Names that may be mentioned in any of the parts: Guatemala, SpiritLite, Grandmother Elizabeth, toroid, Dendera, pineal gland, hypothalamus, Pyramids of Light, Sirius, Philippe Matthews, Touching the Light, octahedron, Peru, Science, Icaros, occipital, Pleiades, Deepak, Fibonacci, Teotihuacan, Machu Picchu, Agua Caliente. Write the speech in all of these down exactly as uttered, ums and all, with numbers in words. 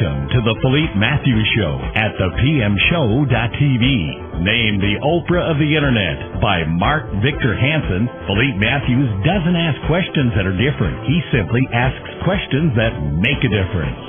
Welcome to the Philippe Matthews Show at the p m show dot t v. Named the Oprah of the Internet by Mark Victor Hansen, Philippe Matthews doesn't ask questions that are different. He simply asks questions that make a difference.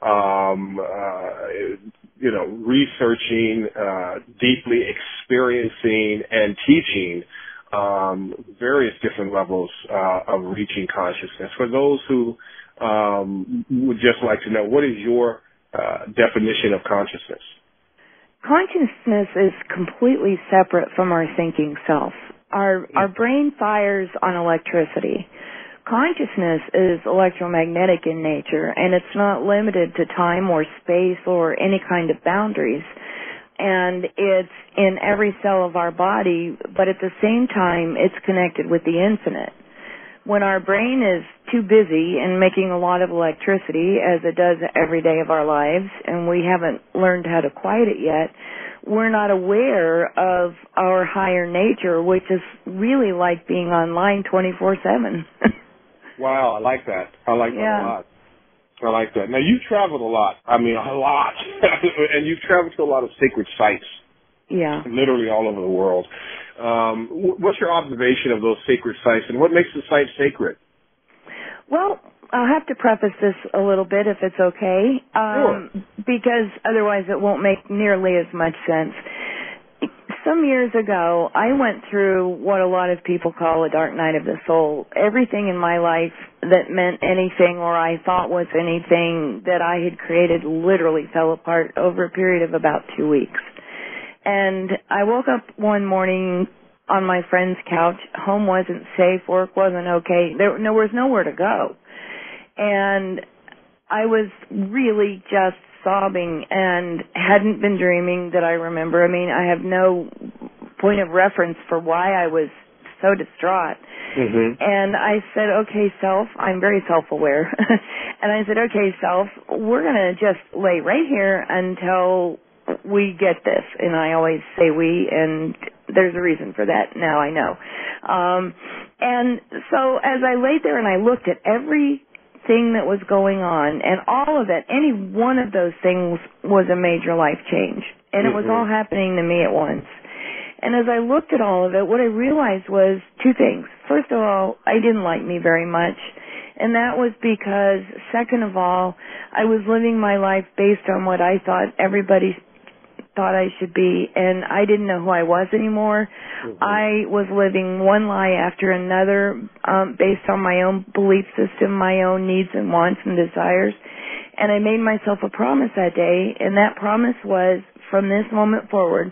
um, uh, you know, researching, uh, deeply experiencing, and teaching um, various different levels uh, of reaching consciousness for those who. Um, would just like to know, what is your uh, definition of consciousness? Consciousness is completely separate from our thinking self. Our, mm-hmm. our brain fires on electricity. Consciousness is electromagnetic in nature, and it's not limited to time or space or any kind of boundaries. And it's in every cell of our body, but at the same time, it's connected with the infinite. When our brain is too busy and making a lot of electricity, as it does every day of our lives, and we haven't learned how to quiet it yet, we're not aware of our higher nature, which is really like being online twenty-four seven. Wow, I like that. I like yeah. that a lot. I like that. Now, you've traveled a lot. I mean, a lot. And you've traveled to a lot of sacred sites. Yeah. Literally all over the world. Um, what's your observation of those sacred sites, and what makes the site sacred? Well, I'll have to preface this a little bit, if it's okay, um, sure. because otherwise it won't make nearly as much sense. Some years ago, I went through what a lot of people call a dark night of the soul. Everything in my life that meant anything or I thought was anything that I had created literally fell apart over a period of about two weeks. And I woke up one morning on my friend's couch. Home wasn't safe. Work wasn't okay. There, there was nowhere to go. And I was really just sobbing and hadn't been dreaming that I remember. I mean, I have no point of reference for why I was so distraught. Mm-hmm. And I said, okay, self, I'm very self-aware. And I said, okay, self, we're going to just lay right here until we get this, and I always say we, and there's a reason for that, now I know. Um, and so as I laid there and I looked at everything that was going on, and all of it, any one of those things was a major life change, and it was all happening to me at once. And as I looked at all of it, what I realized was two things. First of all, I didn't like me very much. And that was because, second of all, I was living my life based on what I thought everybody thought I should be, and I didn't know who I was anymore. Mm-hmm. I was living one lie after another um, based on my own belief system, my own needs and wants and desires. And I made myself a promise that day, and that promise was, from this moment forward,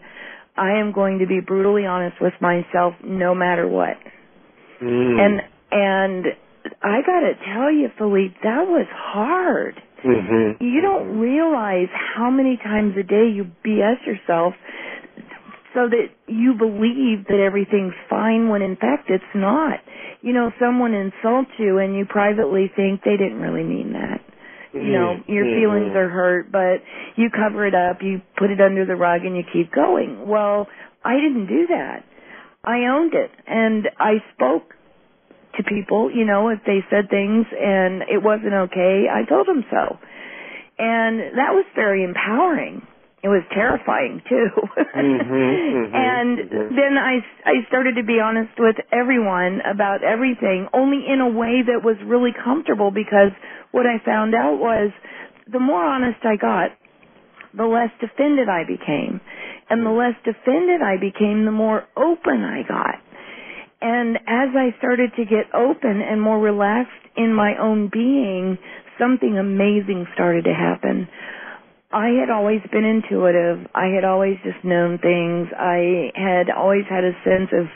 I am going to be brutally honest with myself no matter what. Mm. And and I got to tell you, Philippe, that was hard. Mm-hmm. You don't realize how many times a day you B S yourself so that you believe that everything's fine when, in fact, it's not. you know, someone insults you and you privately think they didn't really mean that. You know, your feelings are hurt, but you cover it up, you put it under the rug, and you keep going. Well, I didn't do that. I owned it, and I spoke to people, you know, if they said things and it wasn't okay, I told them so. And that was very empowering. It was terrifying, too. mm-hmm, mm-hmm, and mm-hmm. then I, I started to be honest with everyone about everything, only in a way that was really comfortable, because what I found out was the more honest I got, the less defended I became. And the less defended I became, the more open I got. And as I started to get open and more relaxed in my own being, something amazing started to happen. I had always been intuitive. I had always just known things. I had always had a sense of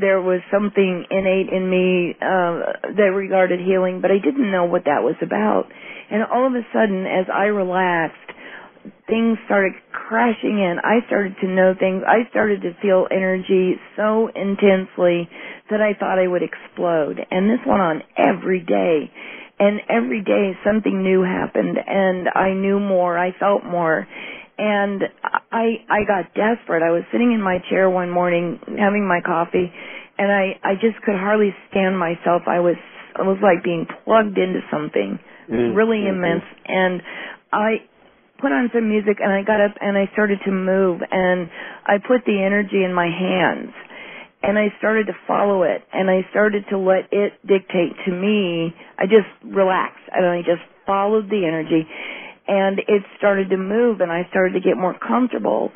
there was something innate in me uh, that regarded healing, but I didn't know what that was about. And all of a sudden, as I relaxed, things started crashing in. I started to know things. I started to feel energy so intensely that I thought I would explode. And this went on every day. And every day something new happened, and I knew more, I felt more, and I I got desperate. I was sitting in my chair one morning having my coffee, and I, I just could hardly stand myself. I was I was like being plugged into something really mm-hmm. immense, and I put on some music, and I got up, and I started to move, and I put the energy in my hands, and I started to follow it, and I started to let it dictate to me. I just relaxed, and I just followed the energy, and it started to move, and I started to get more comfortable,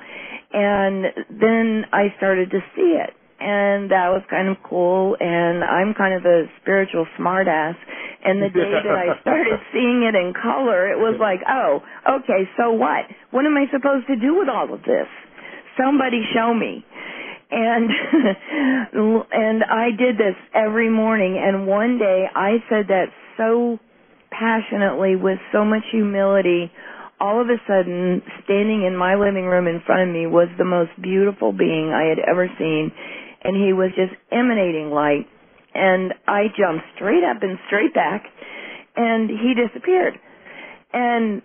and then I started to see it, and that was kind of cool, and I'm kind of a spiritual smartass, and the day that I started seeing it in color, it was like, oh, okay, so what? What am I supposed to do with all of this? Somebody show me. And and I did this every morning, and one day I said that so passionately with so much humility, all of a sudden standing in my living room in front of me was the most beautiful being I had ever seen, and he was just emanating light, and I jumped straight up and straight back, and he disappeared. And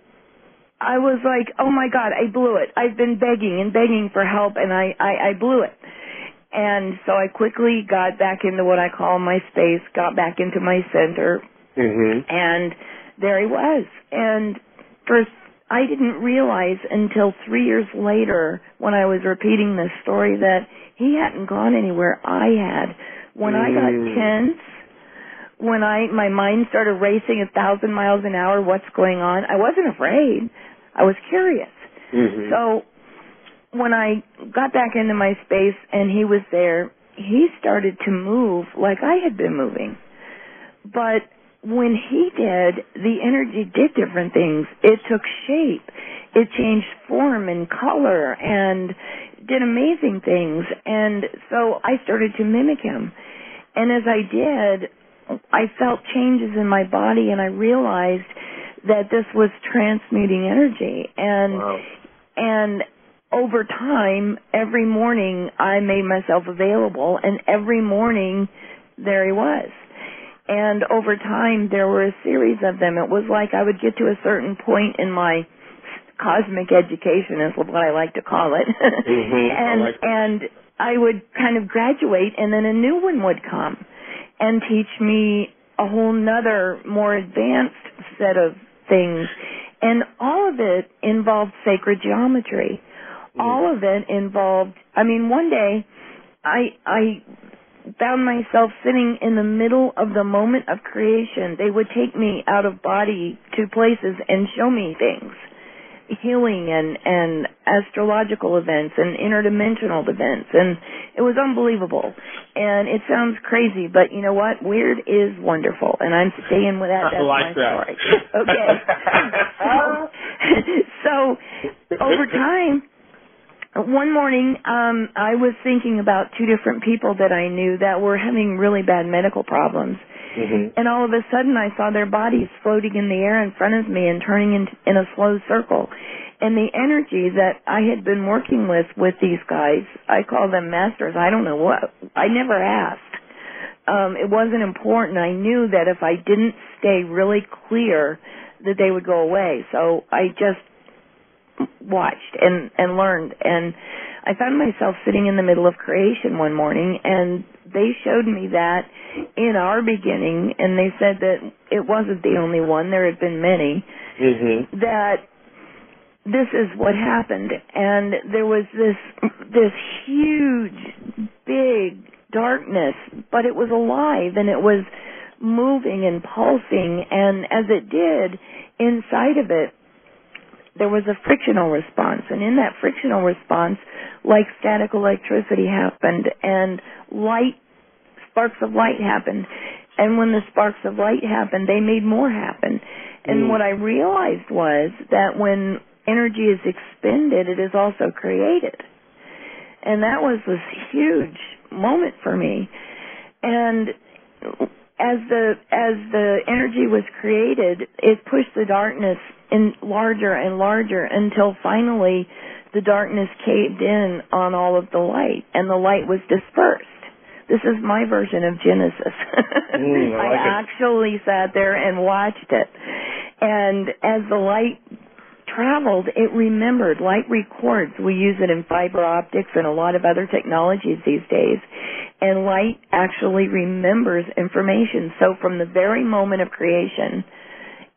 I was like, oh, my God, I blew it. I've been begging and begging for help, and I, I, I blew it. And so I quickly got back into what I call my space, got back into my center, mm-hmm. and there he was. And first, I didn't realize until three years later when I was repeating this story that he hadn't gone anywhere. I had. When mm. I got tense, when I my mind started racing a thousand miles an hour, what's going on, I wasn't afraid. I was curious. Mm-hmm. So when I got back into my space and he was there, he started to move like I had been moving. But when he did, the energy did different things. It took shape. It changed form and color and did amazing things. And so I started to mimic him. And as I did, I felt changes in my body, and I realized that this was transmuting energy. And wow. and over time, every morning, I made myself available, and every morning, there he was. And over time, there were a series of them. It was like I would get to a certain point in my cosmic education, is what I like to call it. Mm-hmm. and I like and I would kind of graduate, and then a new one would come and teach me a whole nother, more advanced set of things. And all of it involved sacred geometry. All of it involved, I mean, one day I, I found myself sitting in the middle of the moment of creation. They would take me out of body to places and show me things, healing and, and astrological events and interdimensional events, and it was unbelievable. And it sounds crazy, but you know what? Weird is wonderful, and I'm staying with that. That's like my that. story. Okay. so, so, over time, one morning, um, I was thinking about two different people that I knew that were having really bad medical problems. Mm-hmm. And all of a sudden, I saw their bodies floating in the air in front of me and turning in, in a slow circle. And the energy that I had been working with with these guys, I call them masters. I don't know what. I never asked. um, it wasn't important. I knew that if I didn't stay really clear that they would go away. So I just watched and, and learned. And I found myself sitting in the middle of creation one morning, and they showed me that in our beginning, and they said that it wasn't the only one. There had been many, mm-hmm. that this is what happened. And there was this this huge, big darkness, but it was alive, and it was moving and pulsing, and as it did, inside of it, there was a frictional response, and in that frictional response, like static electricity happened, and light, sparks of light happened, and when the sparks of light happened, they made more happen, and mm. what I realized was that when energy is expended, it is also created, and that was this huge moment for me, and as the as the energy was created, it pushed the darkness in larger and larger until finally the darkness caved in on all of the light, and the light was dispersed. This is my version of Genesis. Mm, I, like I actually it. sat there and watched it. And as the light traveled, it remembered. Light records. We use it in fiber optics and a lot of other technologies these days. And light actually remembers information. So from the very moment of creation,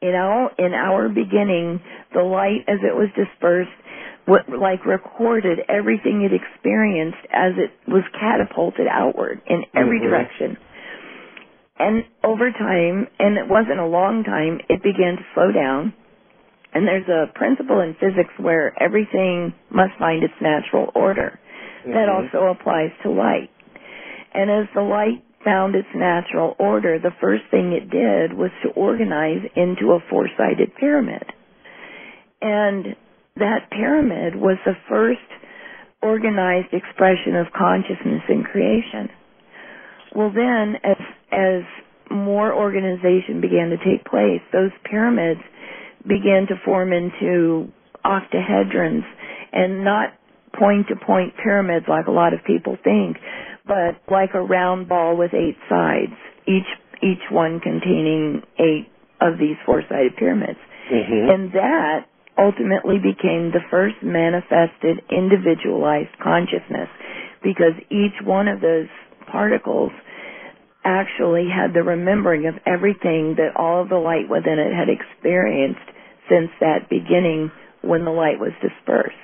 you know, in our beginning, the light, as it was dispersed, what, like recorded everything it experienced as it was catapulted outward in every mm-hmm. direction. And over time, and it wasn't a long time, it began to slow down. And there's a principle in physics where everything must find its natural order. Mm-hmm. That also applies to light. And as the light found its natural order, the first thing it did was to organize into a four-sided pyramid. And that pyramid was the first organized expression of consciousness in creation. Well, then, as as more organization began to take place, those pyramids began to form into octahedrons, and not point-to-point pyramids like a lot of people think, but like a round ball with eight sides, each each one containing eight of these four-sided pyramids. Mm-hmm. And that ultimately became the first manifested individualized consciousness, because each one of those particles actually had the remembering of everything that all of the light within it had experienced since that beginning when the light was dispersed.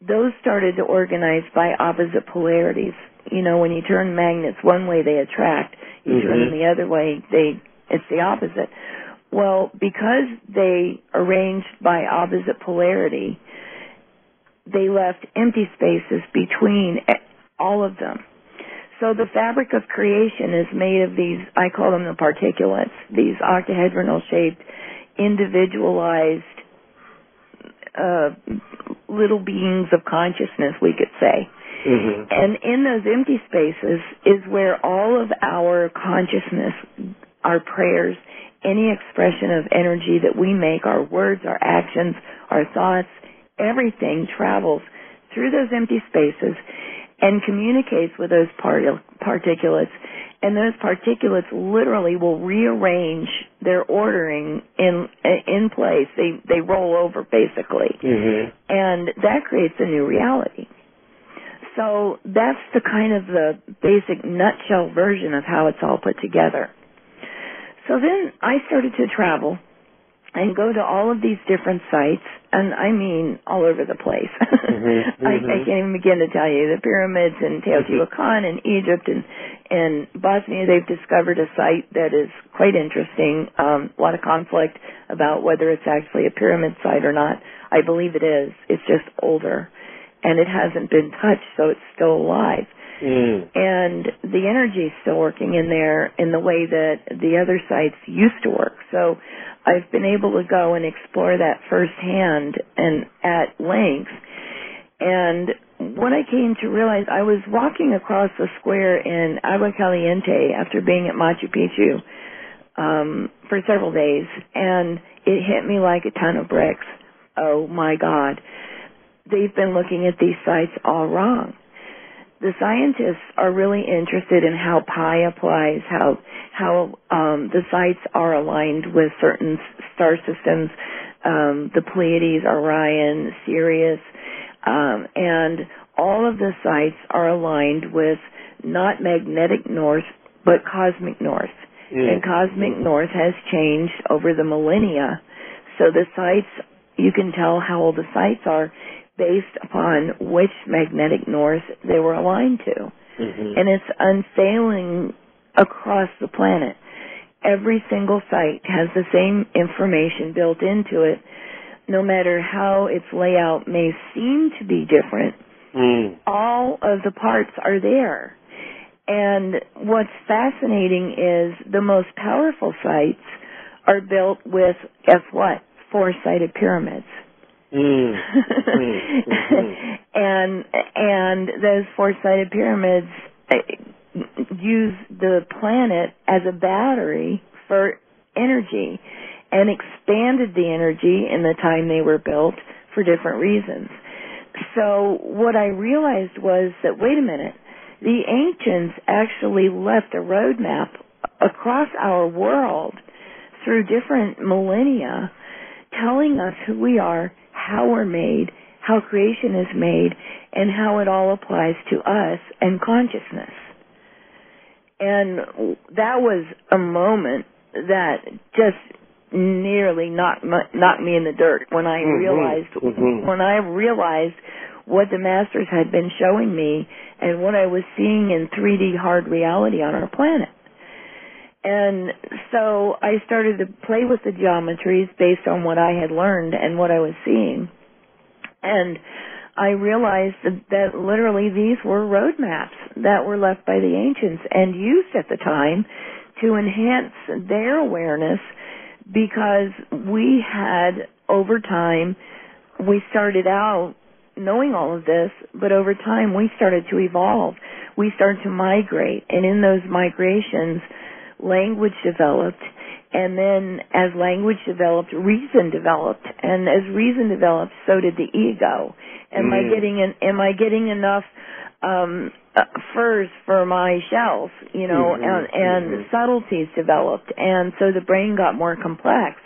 Those started to organize by opposite polarities. You know, when you turn magnets one way, they attract. You mm-hmm. turn them the other way, they it's the opposite. Well, because they arranged by opposite polarity, they left empty spaces between all of them. So the fabric of creation is made of these, I call them the particulates, these octahedronal-shaped, individualized uh, little beings of consciousness, we could say. Mm-hmm. And in those empty spaces is where all of our consciousness, our prayers, any expression of energy that we make, our words, our actions, our thoughts, everything travels through those empty spaces and communicates with those particulates. And those particulates literally will rearrange their ordering in in place. They they roll over, basically. Mm-hmm. And that creates a new reality. So that's the kind of the basic nutshell version of how it's all put together. So then I started to travel and go to all of these different sites, and I mean all over the place. Mm-hmm. Mm-hmm. I, I can't even begin to tell you. The pyramids in Teotihuacan and Egypt and, and Bosnia, they've discovered a site that is quite interesting. Um, a lot of conflict about whether it's actually a pyramid site or not. I believe it is. It's just older, and it hasn't been touched, so it's still alive. Mm. And the energy is still working in there in the way that the other sites used to work. So I've been able to go and explore that firsthand and at length. And what I came to realize, I was walking across the square in Agua Caliente after being at Machu Picchu um, for several days, and it hit me like a ton of bricks. Oh, my God. They've been looking at these sites all wrong. the scientists are really interested in how pi applies, how how um, the sites are aligned with certain star systems, um, the Pleiades, Orion, Sirius, um, and all of the sites are aligned with not magnetic north but cosmic north. Mm. And cosmic north has changed over the millennia. So the sites, you can tell how old the sites are based upon which magnetic north they were aligned to. Mm-hmm. And it's unfailing across the planet. Every single site has the same information built into it, no matter how its layout may seem to be different. Mm. All of the parts are there. And what's fascinating is the most powerful sites are built with, guess what, four-sided pyramids. Mm. Mm-hmm. and and those four-sided pyramids use the planet as a battery for energy and expanded the energy in the time they were built for different reasons. So what I realized was that, wait a minute, the ancients actually left a roadmap across our world through different millennia telling us who we are, how we're made, how creation is made, and how it all applies to us and consciousness. And that was a moment that just nearly knocked, knocked me in the dirt when I mm-hmm. realized mm-hmm. when I realized what the masters had been showing me and what I was seeing in three D hard reality on our planet. And so I started to play with the geometries based on what I had learned and what I was seeing. And I realized that, that literally these were roadmaps that were left by the ancients and used at the time to enhance their awareness, because we had, over time, we started out knowing all of this, but over time we started to evolve. We started to migrate, and in those migrations, language developed, and then as language developed, reason developed, and as reason developed, so did the ego. Am mm. I getting an, am I getting enough um, uh, furs for my shelf? You know, mm-hmm. and, and mm-hmm. subtleties developed, and so the brain got more complex.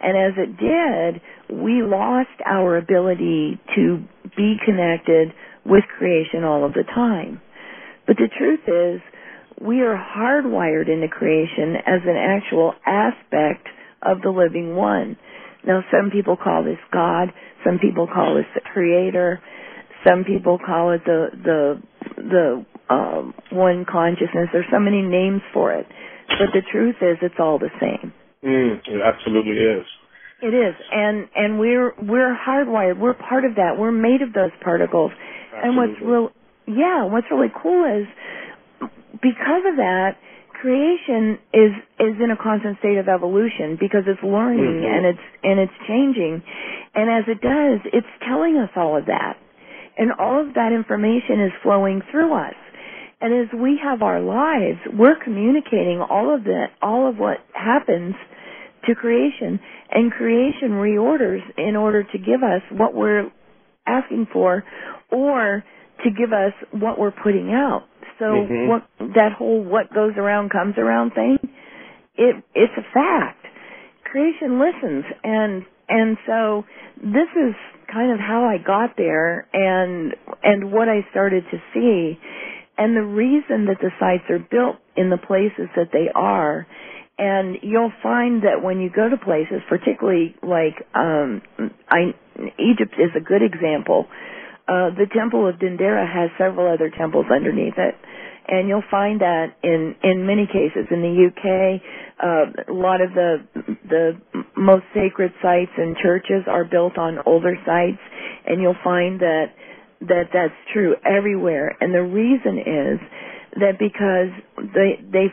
And as it did, we lost our ability to be connected with creation all of the time. But the truth is, we are hardwired into creation as an actual aspect of the living one. Now, some people call this God, some people call this the creator, some people call it the the the uh, one consciousness. There's so many names for it, but the truth is, it's all the same. Mm, it absolutely is. It is, and and we're we're hardwired. We're part of that. We're made of those particles. Absolutely. And what's real, yeah, what's really cool is, because of that, creation is is in a constant state of evolution, because it's learning mm-hmm. and it's and it's changing, and as it does, it's telling us all of that, and all of that information is flowing through us. And as we have our lives, we're communicating all of that, all of what happens to creation, and creation reorders in order to give us what we're asking for, or to give us what we're putting out. So mm-hmm. what, that whole what goes around comes around thing, it it's a fact. Creation listens, and and so this is kind of how I got there, and and what I started to see, and the reason that the sites are built in the places that they are. And you'll find that when you go to places, particularly like um, I, Egypt is a good example. Uh, the temple of Dendera has several other temples underneath it, and you'll find that in, in many cases. In the U K, uh, a lot of the the most sacred sites and churches are built on older sites, and you'll find that that that's true everywhere. And the reason is that because they they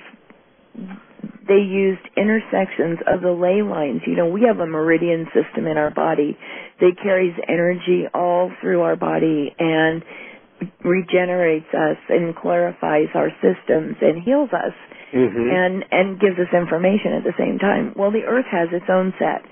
they used intersections of the ley lines. You know, we have a meridian system in our body that carries energy all through our body and regenerates us and clarifies our systems and heals us mm-hmm. and, and gives us information at the same time. Well, the earth has its own set,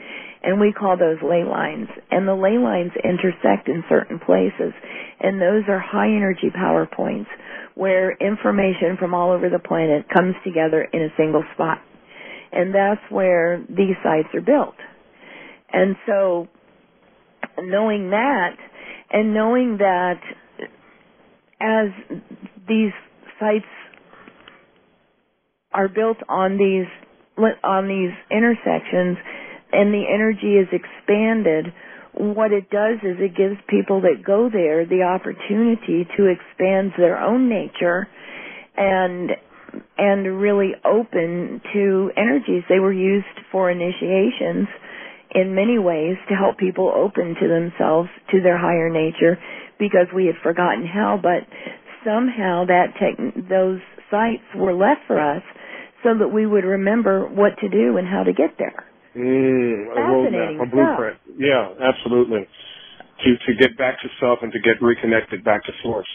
and we call those ley lines. And the ley lines intersect in certain places, and those are high energy power points where information from all over the planet comes together in a single spot. And that's where these sites are built. And so knowing that, and knowing that as these sites are built on these on these intersections and the energy is expanded, what it does is it gives people that go there the opportunity to expand their own nature and and really open to energies. They were used for initiations in many ways to help people open to themselves, to their higher nature, because we had forgotten how, but somehow that tech- those sites were left for us so that we would remember what to do and how to get there. Mm, a roadmap, a blueprint. Stuff. Yeah, absolutely. To to get back to self and to get reconnected back to source.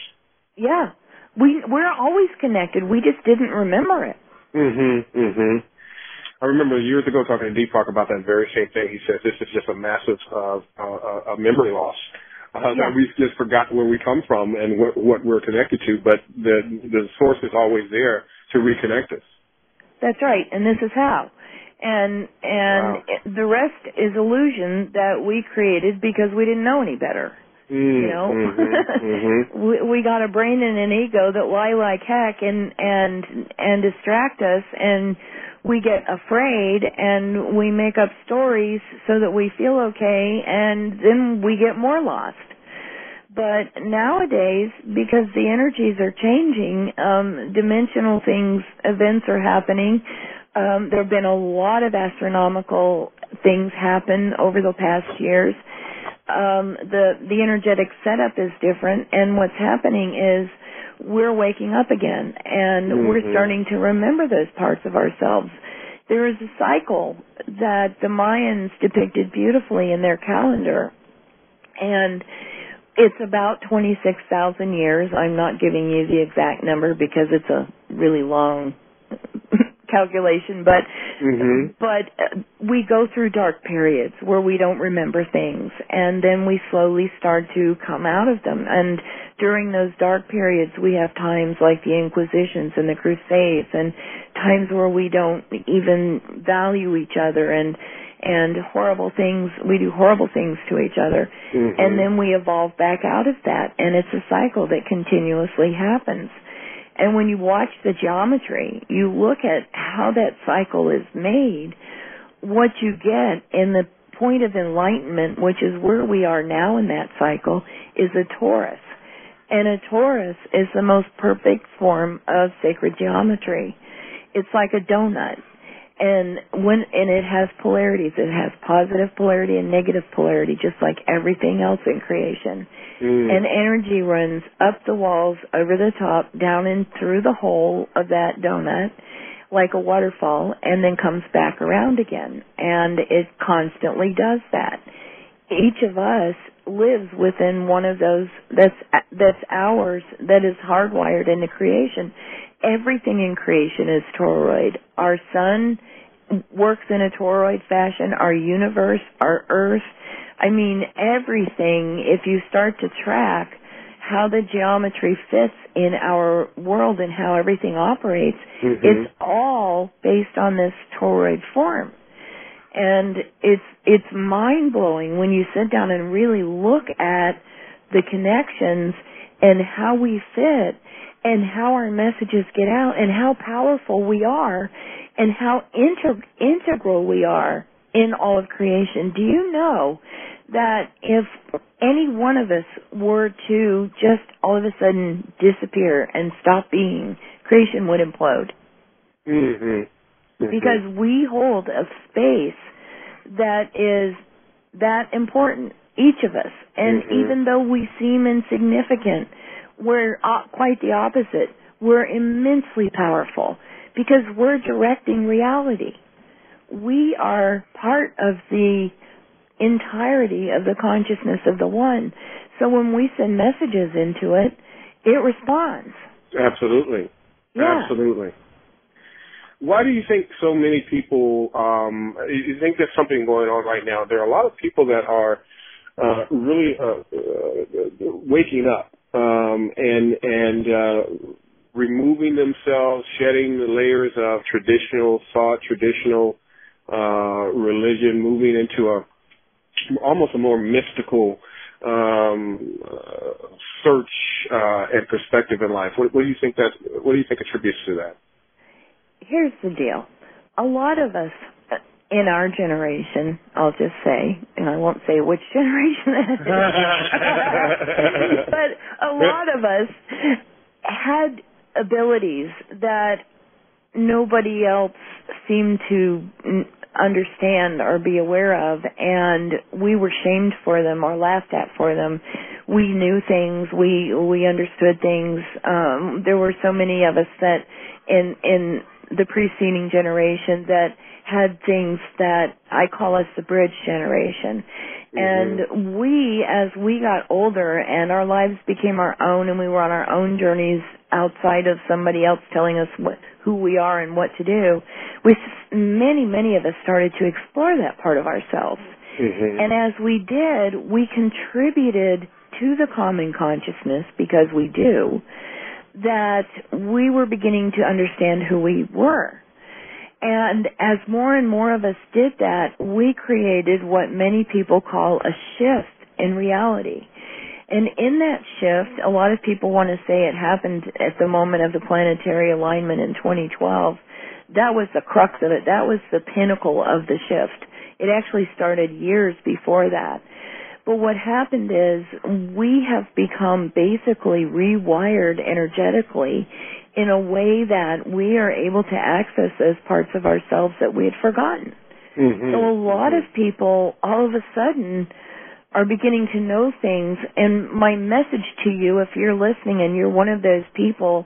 Yeah. We, we're always connected. We just didn't remember it. Mm-hmm, mm-hmm. I remember years ago talking to Deepak about that very same thing. He said this is just a massive uh, uh, uh, memory loss. Uh, yeah. That we've just forgotten where we come from and wh- what we're connected to, but the the source is always there to reconnect us. That's right, and this is how. And and wow. it, the rest is illusion that we created because we didn't know any better. Mm, you know, mm-hmm, mm-hmm. we, we got a brain and an ego that lie like heck and and and distract us, and we get afraid and we make up stories so that we feel okay, and then we get more lost. But nowadays, because the energies are changing, um, dimensional things, events are happening. Um, there have been a lot of astronomical things happen over the past years. Um, the the energetic setup is different, and what's happening is we're waking up again, and mm-hmm. we're starting to remember those parts of ourselves. There is a cycle that the Mayans depicted beautifully in their calendar, and it's about twenty-six thousand years. I'm not giving you the exact number because it's a really long calculation, but mm-hmm. but we go through dark periods where we don't remember things, and then we slowly start to come out of them. And during those dark periods, we have times like the Inquisitions and the Crusades, and times where we don't even value each other, and and horrible things. We do horrible things to each other, mm-hmm. and then we evolve back out of that, and it's a cycle that continuously happens. And when you watch the geometry, you look at how that cycle is made, what you get in the point of enlightenment, which is where we are now in that cycle, is a torus. And a torus is the most perfect form of sacred geometry. It's like a donut. And when and it has polarities. It has positive polarity and negative polarity, just like everything else in creation. Mm. And energy runs up the walls, over the top, down and through the hole of that donut, like a waterfall, and then comes back around again. And it constantly does that. Each of us lives within one of those that's that's ours, that is hardwired into creation. Everything in creation is toroid. Our sun works in a toroid fashion, our universe, our earth. I mean, everything, if you start to track how the geometry fits in our world and how everything operates, mm-hmm. it's all based on this toroid form. And it's it's mind-blowing when you sit down and really look at the connections and how we fit and how our messages get out and how powerful we are and how inter- integral we are in all of creation. Do you know that if any one of us were to just all of a sudden disappear and stop being, creation would implode? Mm-hmm. Mm-hmm. Because we hold a space that is that important, each of us. And mm-hmm. even though we seem insignificant, we're quite the opposite. We're immensely powerful because we're directing reality. We are part of the entirety of the consciousness of the One. So when we send messages into it, it responds. Absolutely. Yeah. Absolutely. Why do you think so many people, um, you think there's something going on right now? There are a lot of people that are uh, really uh, uh, waking up. Um, and and uh, removing themselves, shedding the layers of traditional thought, traditional uh, religion, moving into a almost a more mystical um, uh, search uh, and perspective in life. What, what do you think that? What do you think attributes to that? Here's the deal: a lot of us in our generation, I'll just say, and I won't say which generation that is, but a lot of us had abilities that nobody else seemed to understand or be aware of, and we were shamed for them or laughed at for them. We knew things, we we understood things. Um, there were so many of us that in in the preceding generation that had things that I call us the bridge generation. And we, as we got older and our lives became our own and we were on our own journeys outside of somebody else telling us what, who we are and what to do, we, many, many of us started to explore that part of ourselves. Mm-hmm. And as we did, we contributed to the common consciousness, because we do, that we were beginning to understand who we were. And as more and more of us did that, we created what many people call a shift in reality. And in that shift, a lot of people want to say it happened at the moment of the planetary alignment in twenty twelve. That was the crux of it. That was the pinnacle of the shift. It actually started years before that. But what happened is we have become basically rewired energetically in a way that we are able to access those parts of ourselves that we had forgotten. Mm-hmm. So a lot mm-hmm. of people all of a sudden are beginning to know things. And my message to you, if you're listening and you're one of those people,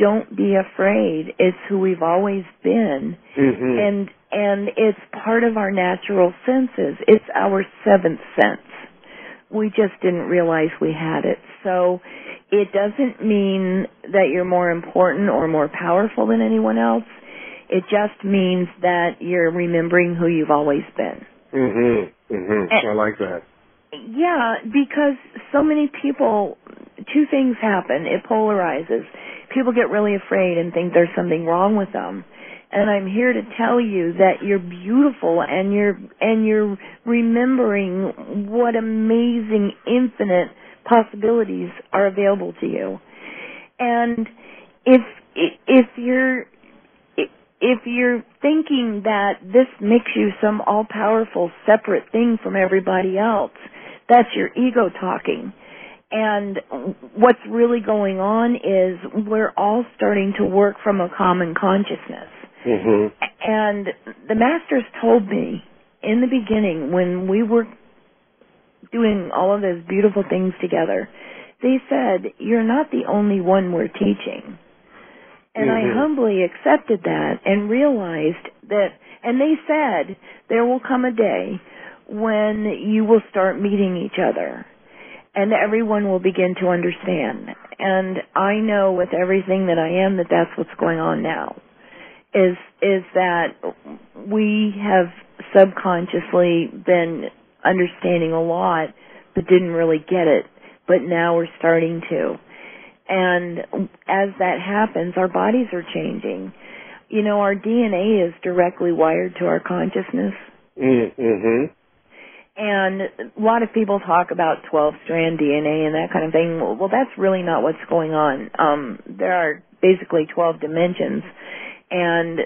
don't be afraid. It's who we've always been. Mm-hmm. And and it's part of our natural senses. It's our seventh sense. We just didn't realize we had it. So it doesn't mean that you're more important or more powerful than anyone else. It just means that you're remembering who you've always been. Mm-hmm. Mm-hmm. And, I like that. Yeah, because so many people, two things happen. It polarizes. People get really afraid and think there's something wrong with them. And I'm here to tell you that you're beautiful, and you're and you're remembering what amazing, infinite possibilities are available to you. And if if you're if you're thinking that this makes you some all-powerful, separate thing from everybody else, that's your ego talking. And what's really going on is we're all starting to work from a common consciousness. Mm-hmm. And the masters told me in the beginning, when we were doing all of those beautiful things together, they said, "You're not the only one we're teaching." And mm-hmm. I humbly accepted that and realized that, and they said, there will come a day when you will start meeting each other and everyone will begin to understand. And I know with everything that I am that that's what's going on now. Is is that we have subconsciously been understanding a lot, but didn't really get it. But now we're starting to, and as that happens, our bodies are changing. You know, our D N A is directly wired to our consciousness. Mm-hmm. And a lot of people talk about twelve-strand D N A and that kind of thing. Well, that's really not what's going on. Um, there are basically twelve dimensions. And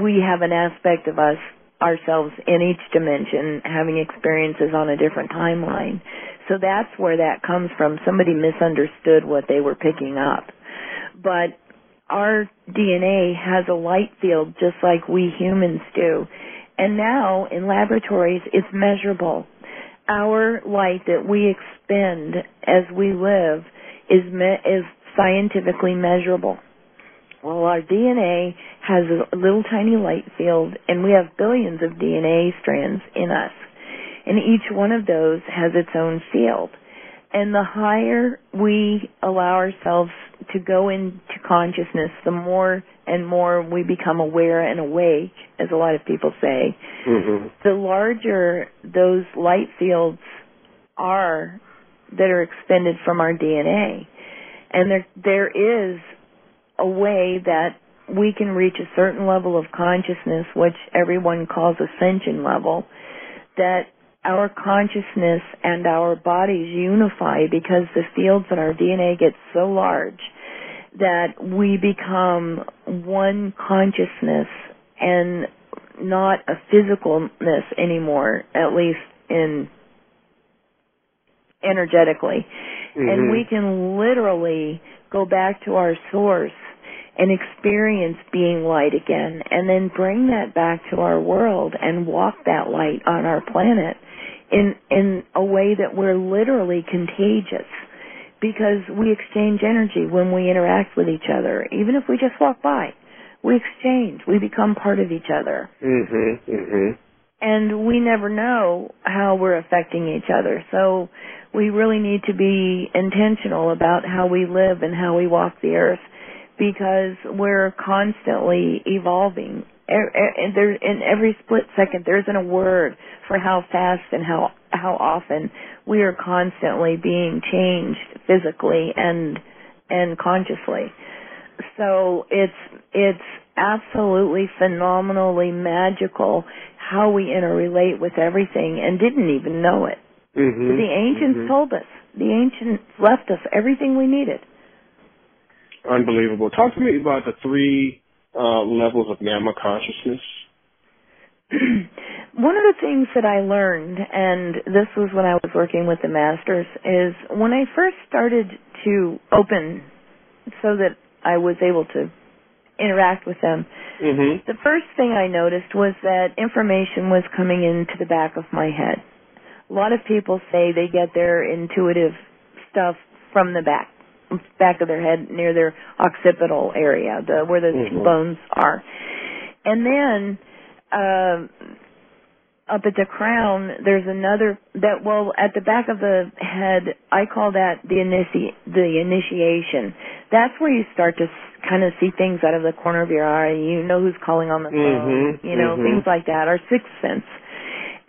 we have an aspect of us, ourselves, in each dimension, having experiences on a different timeline. So that's where that comes from. Somebody misunderstood what they were picking up. But our D N A has a light field just like we humans do. And now, in laboratories, it's measurable. Our light that we expend as we live is me- is scientifically measurable. Well, our D N A has a little tiny light field, and we have billions of D N A strands in us. And each one of those has its own field. And the higher we allow ourselves to go into consciousness, the more and more we become aware and awake, as a lot of people say, mm-hmm. the larger those light fields are that are expended from our D N A. And there, there is a way that we can reach a certain level of consciousness, which everyone calls ascension level, that our consciousness and our bodies unify because the fields in our D N A get so large that we become one consciousness and not a physicalness anymore, at least in energetically. Mm-hmm. And we can literally go back to our source and experience being light again, and then bring that back to our world and walk that light on our planet in in a way that we're literally contagious, because we exchange energy when we interact with each other. Even if we just walk by, we exchange. We become part of each other. Mm-hmm, mm-hmm. And we never know how we're affecting each other. So we really need to be intentional about how we live and how we walk the earth, because we're constantly evolving. And there, in every split second, there isn't a word for how fast and how how often we are constantly being changed physically and and consciously. So it's it's absolutely phenomenally magical how we interrelate with everything, and didn't even know it. Mm-hmm. The ancients mm-hmm. told us. The ancients left us everything we needed. Unbelievable. Talk to me about the three uh, levels of gamma consciousness. One of the things that I learned, and this was when I was working with the masters, is when I first started to open so that I was able to interact with them, mm-hmm. the first thing I noticed was that information was coming into the back of my head. A lot of people say they get their intuitive stuff from the back. back of their head, near their occipital area, the, where the mm-hmm. bones are. And then uh, up at the crown, there's another that, well, at the back of the head, I call that the, initi- the initiation. That's where you start to kind of see things out of the corner of your eye. You know who's calling on the phone, mm-hmm. you know, mm-hmm. things like that, our sixth sense.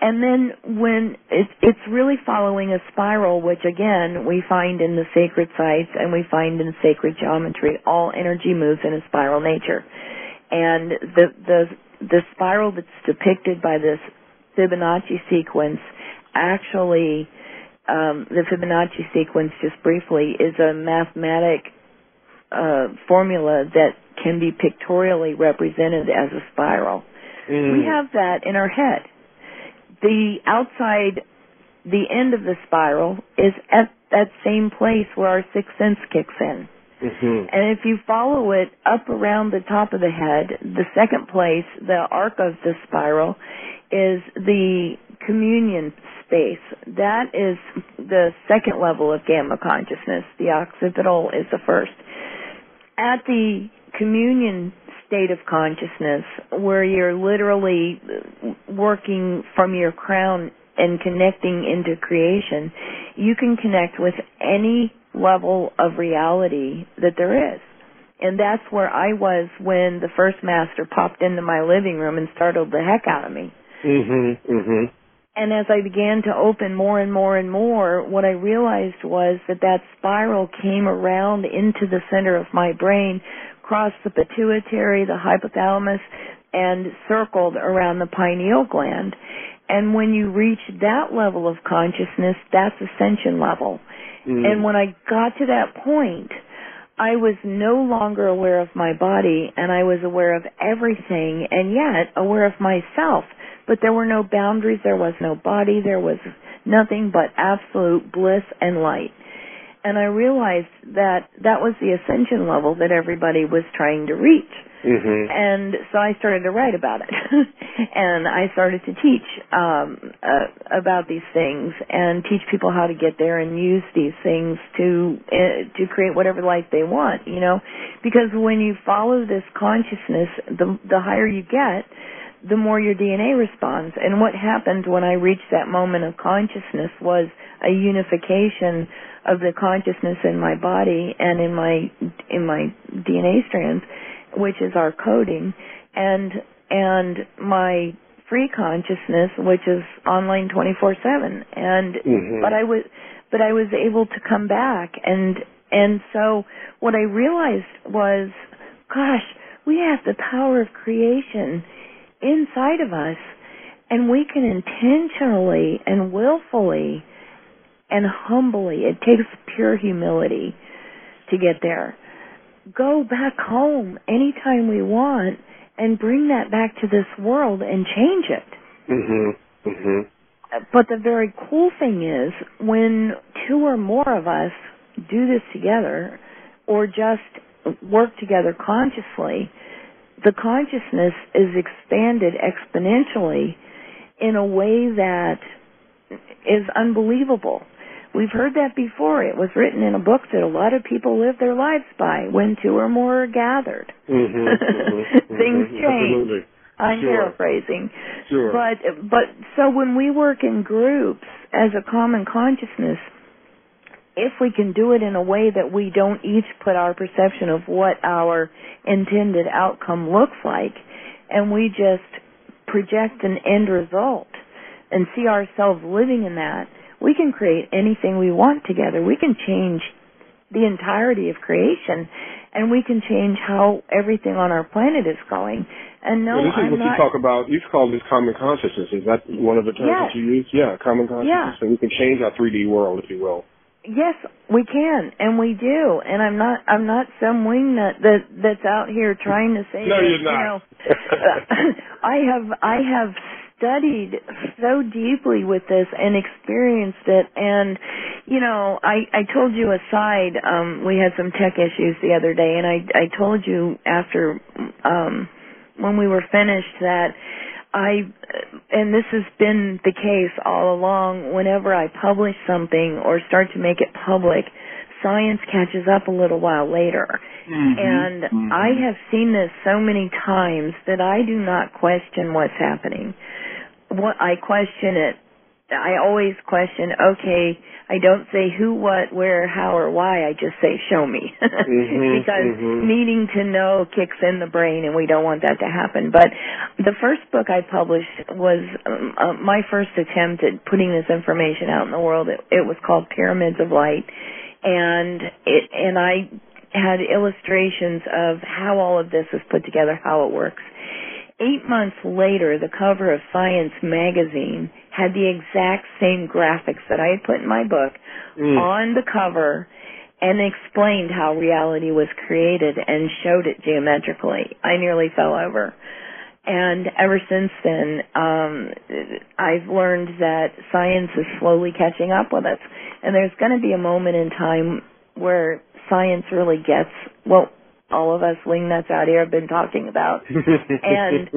And then when it's, it's really following a spiral, which, again, we find in the sacred sites and we find in sacred geometry, all energy moves in a spiral nature. And the the, the spiral that's depicted by this Fibonacci sequence, actually, um, the Fibonacci sequence, just briefly, is a mathematic uh, formula that can be pictorially represented as a spiral. Mm. We have that in our head. The outside, the end of the spiral is at that same place where our sixth sense kicks in. Mm-hmm. And if you follow it up around the top of the head, the second place, the arc of the spiral, is the communion space. That is the second level of gamma consciousness. The occipital is the first. At the communion state of consciousness, where you're literally working from your crown and connecting into creation, you can connect with any level of reality that there is. And that's where I was when the first master popped into my living room and startled the heck out of me. Mm-hmm, mm-hmm. And as I began to open more and more and more, what I realized was that that spiral came around into the center of my brain, crossed the pituitary, the hypothalamus, and circled around the pineal gland. And when you reach that level of consciousness, that's ascension level. Mm-hmm. And when I got to that point, I was no longer aware of my body, and I was aware of everything, and yet aware of myself. But there were no boundaries, there was no body, there was nothing but absolute bliss and light. And I realized that that was the ascension level that everybody was trying to reach. Mm-hmm. And so I started to write about it. And I started to teach um, uh, about these things and teach people how to get there and use these things to uh, to create whatever life they want, you know. Because when you follow this consciousness, the the higher you get, the more your D N A responds. And what happened when I reached that moment of consciousness was a unification of the consciousness in my body and in my in my D N A strands, which is our coding, and and my free consciousness, which is online twenty-four seven. And mm-hmm. but I was but I was able to come back, and and so what I realized was gosh, we have the power of creation inside of us, and we can intentionally and willfully and humbly, it takes pure humility to get there, go back home anytime we want and bring that back to this world and change it. Mm-hmm. Mm-hmm. But the very cool thing is when two or more of us do this together or just work together consciously, the consciousness is expanded exponentially in a way that is unbelievable. We've heard that before. It was written in a book that a lot of people live their lives by, when two or more are gathered. Mm-hmm, mm-hmm, things mm-hmm, change. Absolutely. I'm sure. paraphrasing. Sure. But, but so when we work in groups as a common consciousness, if we can do it in a way that we don't each put our perception of what our intended outcome looks like, and we just project an end result and see ourselves living in that, we can create anything we want together. We can change the entirety of creation, and we can change how everything on our planet is going. And no, well, this is I'm what not... you talk about. You call this common consciousness. Is that one of the terms yes. that you use? Yeah, common consciousness. Yeah. So we can change our three D world, if you will. Yes, we can, and we do. And I'm not. I'm not some wingnut that that's out here trying to say. No, that, you're not. You know, I have. I have studied so deeply with this and experienced it. And you know, I, I told you aside. Um, we had some tech issues the other day, and I I told you after. Um, when we were finished that I, and this has been the case all along, whenever I publish something or start to make it public, science catches up a little while later. Mm-hmm. And mm-hmm. I have seen this so many times that I do not question what's happening. What I question it, I always question, okay, I don't say who, what, where, how, or why. I just say, show me. mm-hmm, because mm-hmm. needing to know kicks in the brain, and we don't want that to happen. But the first book I published was um, uh, my first attempt at putting this information out in the world. It, it was called Pyramids of Light, and it, and I had illustrations of how all of this is put together, how it works. Eight months later, the cover of Science magazine had the exact same graphics that I had put in my book mm. on the cover and explained how reality was created and showed it geometrically. I nearly fell over. And ever since then, um, I've learned that science is slowly catching up with us. And there's going to be a moment in time where science really gets what all of us wingnuts out here have been talking about. And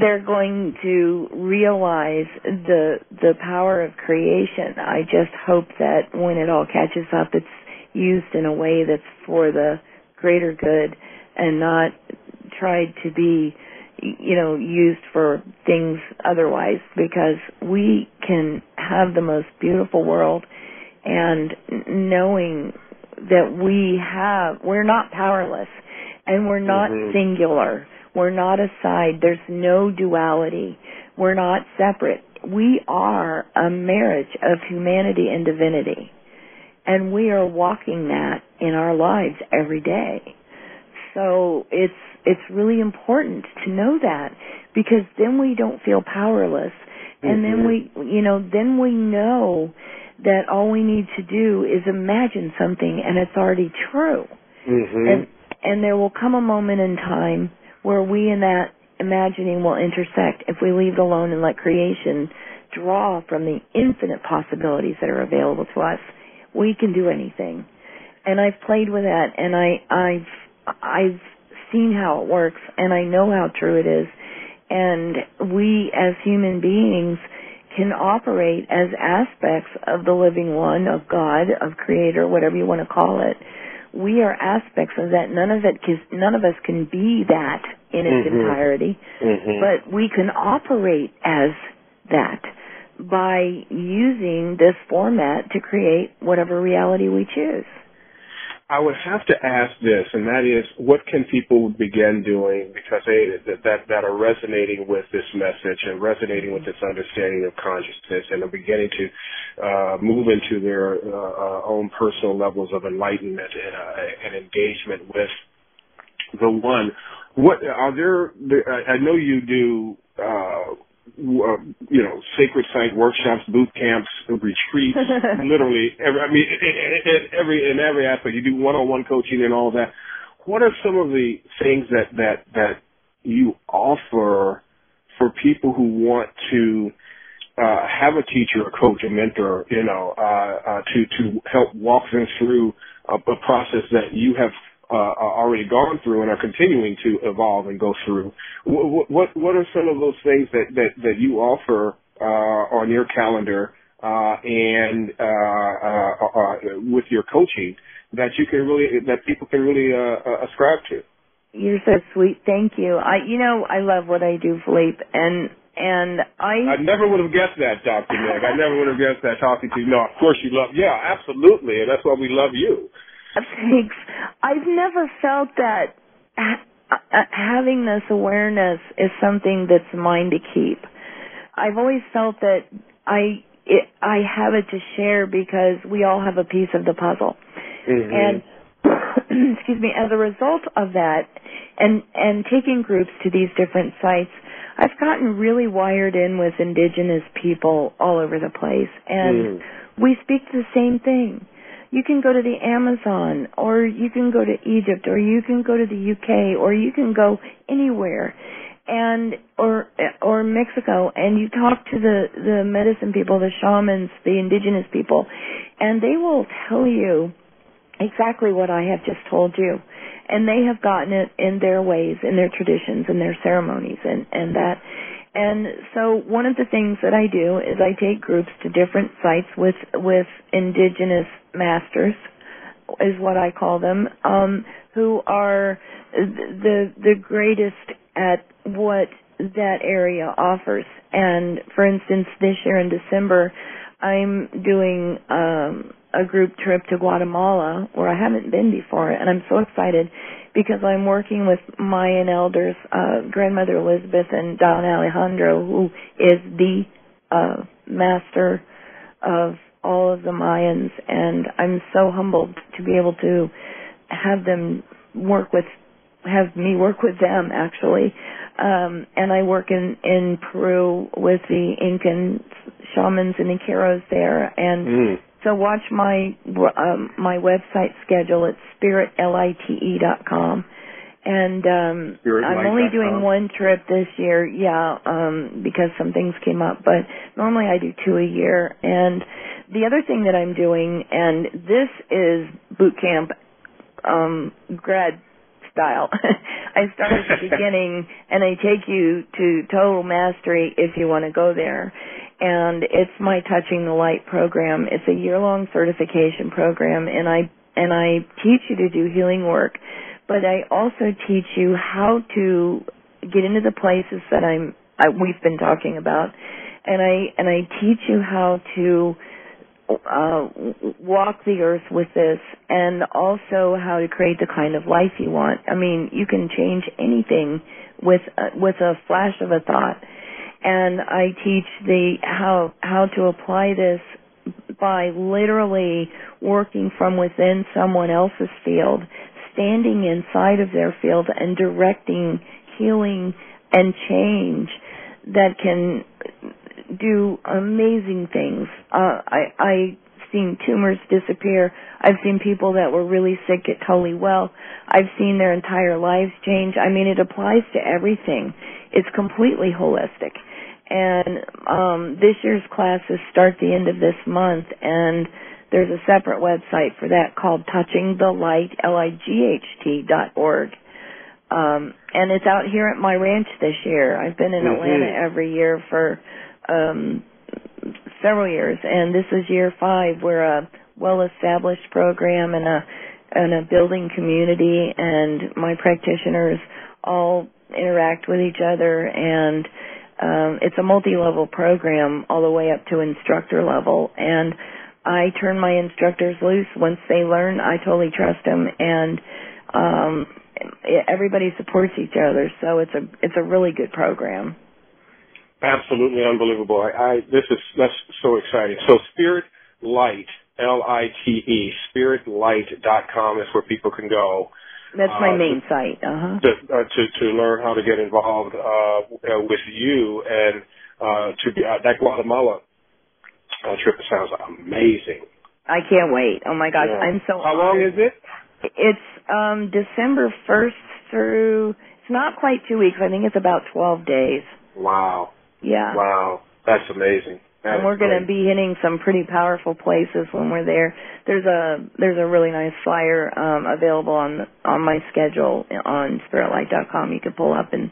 they're going to realize the the power of creation. I just hope that when it all catches up, it's used in a way that's for the greater good and not tried to be, you know, used for things otherwise, because we can have the most beautiful world, and knowing that we have, we're not powerless, and we're not mm-hmm. singular. We're not aside. There's no duality. We're not separate. We are a marriage of humanity and divinity. And we are walking that in our lives every day. So it's it's really important to know that, because then we don't feel powerless. And mm-hmm. then we, you know, then we know that all we need to do is imagine something, and it's already true. Mm-hmm. And, and there will come a moment in time where we in that imagining will intersect if we leave it alone and let creation draw from the infinite possibilities that are available to us. We can do anything. And I've played with that, and I, I've, I've seen how it works, and I know how true it is. And we as human beings can operate as aspects of the living one, of God, of creator, whatever you want to call it. We are aspects of that. None of it, can, none of us can be that in its mm-hmm. entirety, mm-hmm. but we can operate as that by using this format to create whatever reality we choose. I would have to ask this, and that is, what can people begin doing, because they, that, that, that are resonating with this message and resonating with this understanding of consciousness, and are beginning to uh, move into their uh, uh, own personal levels of enlightenment and, uh, and engagement with the one. What are there? I know you do, uh, you know, sacred site workshops, boot camps, retreats. Literally, every, I mean, in every in every aspect, you do one-on-one coaching and all of that. What are some of the things that that that you offer for people who want to uh, have a teacher, a coach, a mentor, you know, uh, uh, to to help walk them through a, a process that you have Uh, are already gone through and are continuing to evolve and go through? What what, what are some of those things that, that, that you offer uh, on your calendar uh, and uh, uh, uh, with your coaching that you can really that people can really uh, uh, ascribe to? You're so sweet, thank you. I you know I love what I do, Philippe, and. And I... I never would have guessed that, Doctor Meg. I never would have guessed that talking to you. No, of course you love... Yeah, absolutely, and that's why we love you. Thanks. I've never felt that having this awareness is something that's mine to keep. I've always felt that I it, I have it to share because we all have a piece of the puzzle. Mm-hmm. And, excuse me, as a result of that and, and taking groups to these different sites, I've gotten really wired in with indigenous people all over the place. And mm. we speak the same thing. You can go to the Amazon, or you can go to Egypt, or you can go to the U K, or you can go anywhere, and or or Mexico, and you talk to the, the medicine people, the shamans, the indigenous people, and they will tell you exactly what I have just told you. And they have gotten it in their ways, in their traditions, in their ceremonies, and, and that. And so one of the things that I do is I take groups to different sites with with indigenous masters, is what I call them, um, who are the the greatest at what that area offers. And, for instance, this year in December, I'm doing um, a group trip to Guatemala, where I haven't been before, and I'm so excited because I'm working with Mayan elders, uh, Grandmother Elizabeth and Don Alejandro, who is the uh, master of all of the Mayans, and I'm so humbled to be able to have them work with, have me work with them, actually. Um, and I work in, in Peru with the Incan shamans and Icaros there, and mm. so watch my um, my website schedule at spirit lite dot com, and um, I'm only doing one trip this year, yeah, um, because some things came up. But normally I do two a year. And the other thing that I'm doing, and this is boot camp um, grad style. I start at the beginning, and I take you to total mastery if you want to go there. And it's my Touching the Light program. It's a year-long certification program, and I and I teach you to do healing work, but I also teach you how to get into the places that I'm I, we've been talking about, and I and I teach you how to uh, walk the earth with this, and also how to create the kind of life you want. I mean, you can change anything with uh, with a flash of a thought. And I teach the how how to apply this by literally working from within someone else's field, standing inside of their field and directing healing and change that can do amazing things. Uh, I, I've seen tumors disappear. I've seen people that were really sick get totally well. I've seen their entire lives change. I mean, it applies to everything. It's completely holistic. And um, this year's classes start the end of this month, and there's a separate website for that called Touching the Light, L I G H T dot org. Um, and it's out here at my ranch this year. I've been in mm-hmm. Atlanta every year for um, several years, and this is year five. We're a well-established program and a, and a building community, and my practitioners all interact with each other, and um, it's a multi-level program all the way up to instructor level. And I turn my instructors loose once they learn. I totally trust them, and um, everybody supports each other. So it's a it's a really good program. Absolutely unbelievable! I, I this is that's so exciting. So Spirit Light, L I T E, spirit light dot com is where people can go. That's my uh, main to, site. Uh-huh. To, uh, to to learn how to get involved uh, with you and uh, to be, uh, that Guatemala uh, trip sounds amazing. I can't wait. Oh my gosh, yeah. I'm so. How long is it? It's um, December first through. It's not quite two weeks. I think it's about twelve days. Wow. Yeah. Wow, that's amazing. That and we're going to be hitting some pretty powerful places when we're there. There's a there's a really nice flyer um, available on on my schedule on spirit light dot com. You can pull up and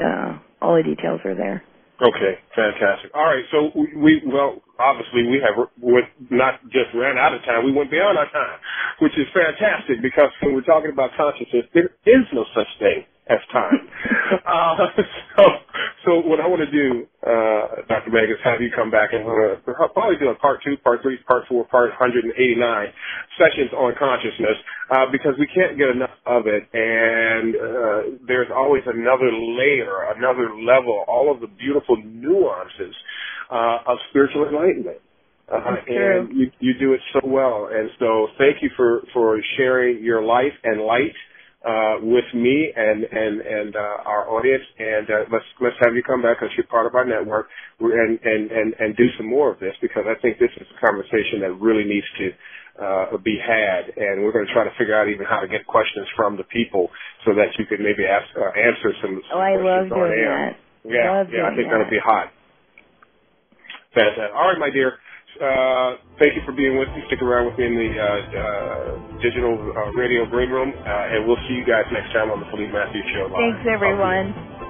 uh, all the details are there. Okay, fantastic. All right, so we, we well obviously we have we not just ran out of time. We went beyond our time, which is fantastic because when we're talking about consciousness, there is no such thing as time. uh, so, so what I want to do, uh, Doctor Meg, is have you come back and we're going to probably do a part two, part three, part four, part one hundred eighty-nine sessions on consciousness uh, because we can't get enough of it. And uh, there's always another layer, another level, all of the beautiful nuances uh, of spiritual enlightenment. Uh, and you, you do it so well. And so thank you for, for sharing your life and light Uh, with me and and and uh, our audience, and uh, let's let's have you come back because you're part of our network, and and and and do some more of this because I think this is a conversation that really needs to uh, be had, and we're going to try to figure out even how to get questions from the people so that you can maybe ask uh, answer some, some. Oh, I questions love doing on air. That. Yeah, love yeah, I think that will be hot. Fantastic. All right, my dear. Uh, thank you for being with me. Stick around with me in the uh, uh, digital uh, radio green room, uh, and we'll see you guys next time on the Philippe Matthews Show Live. Thanks, everyone.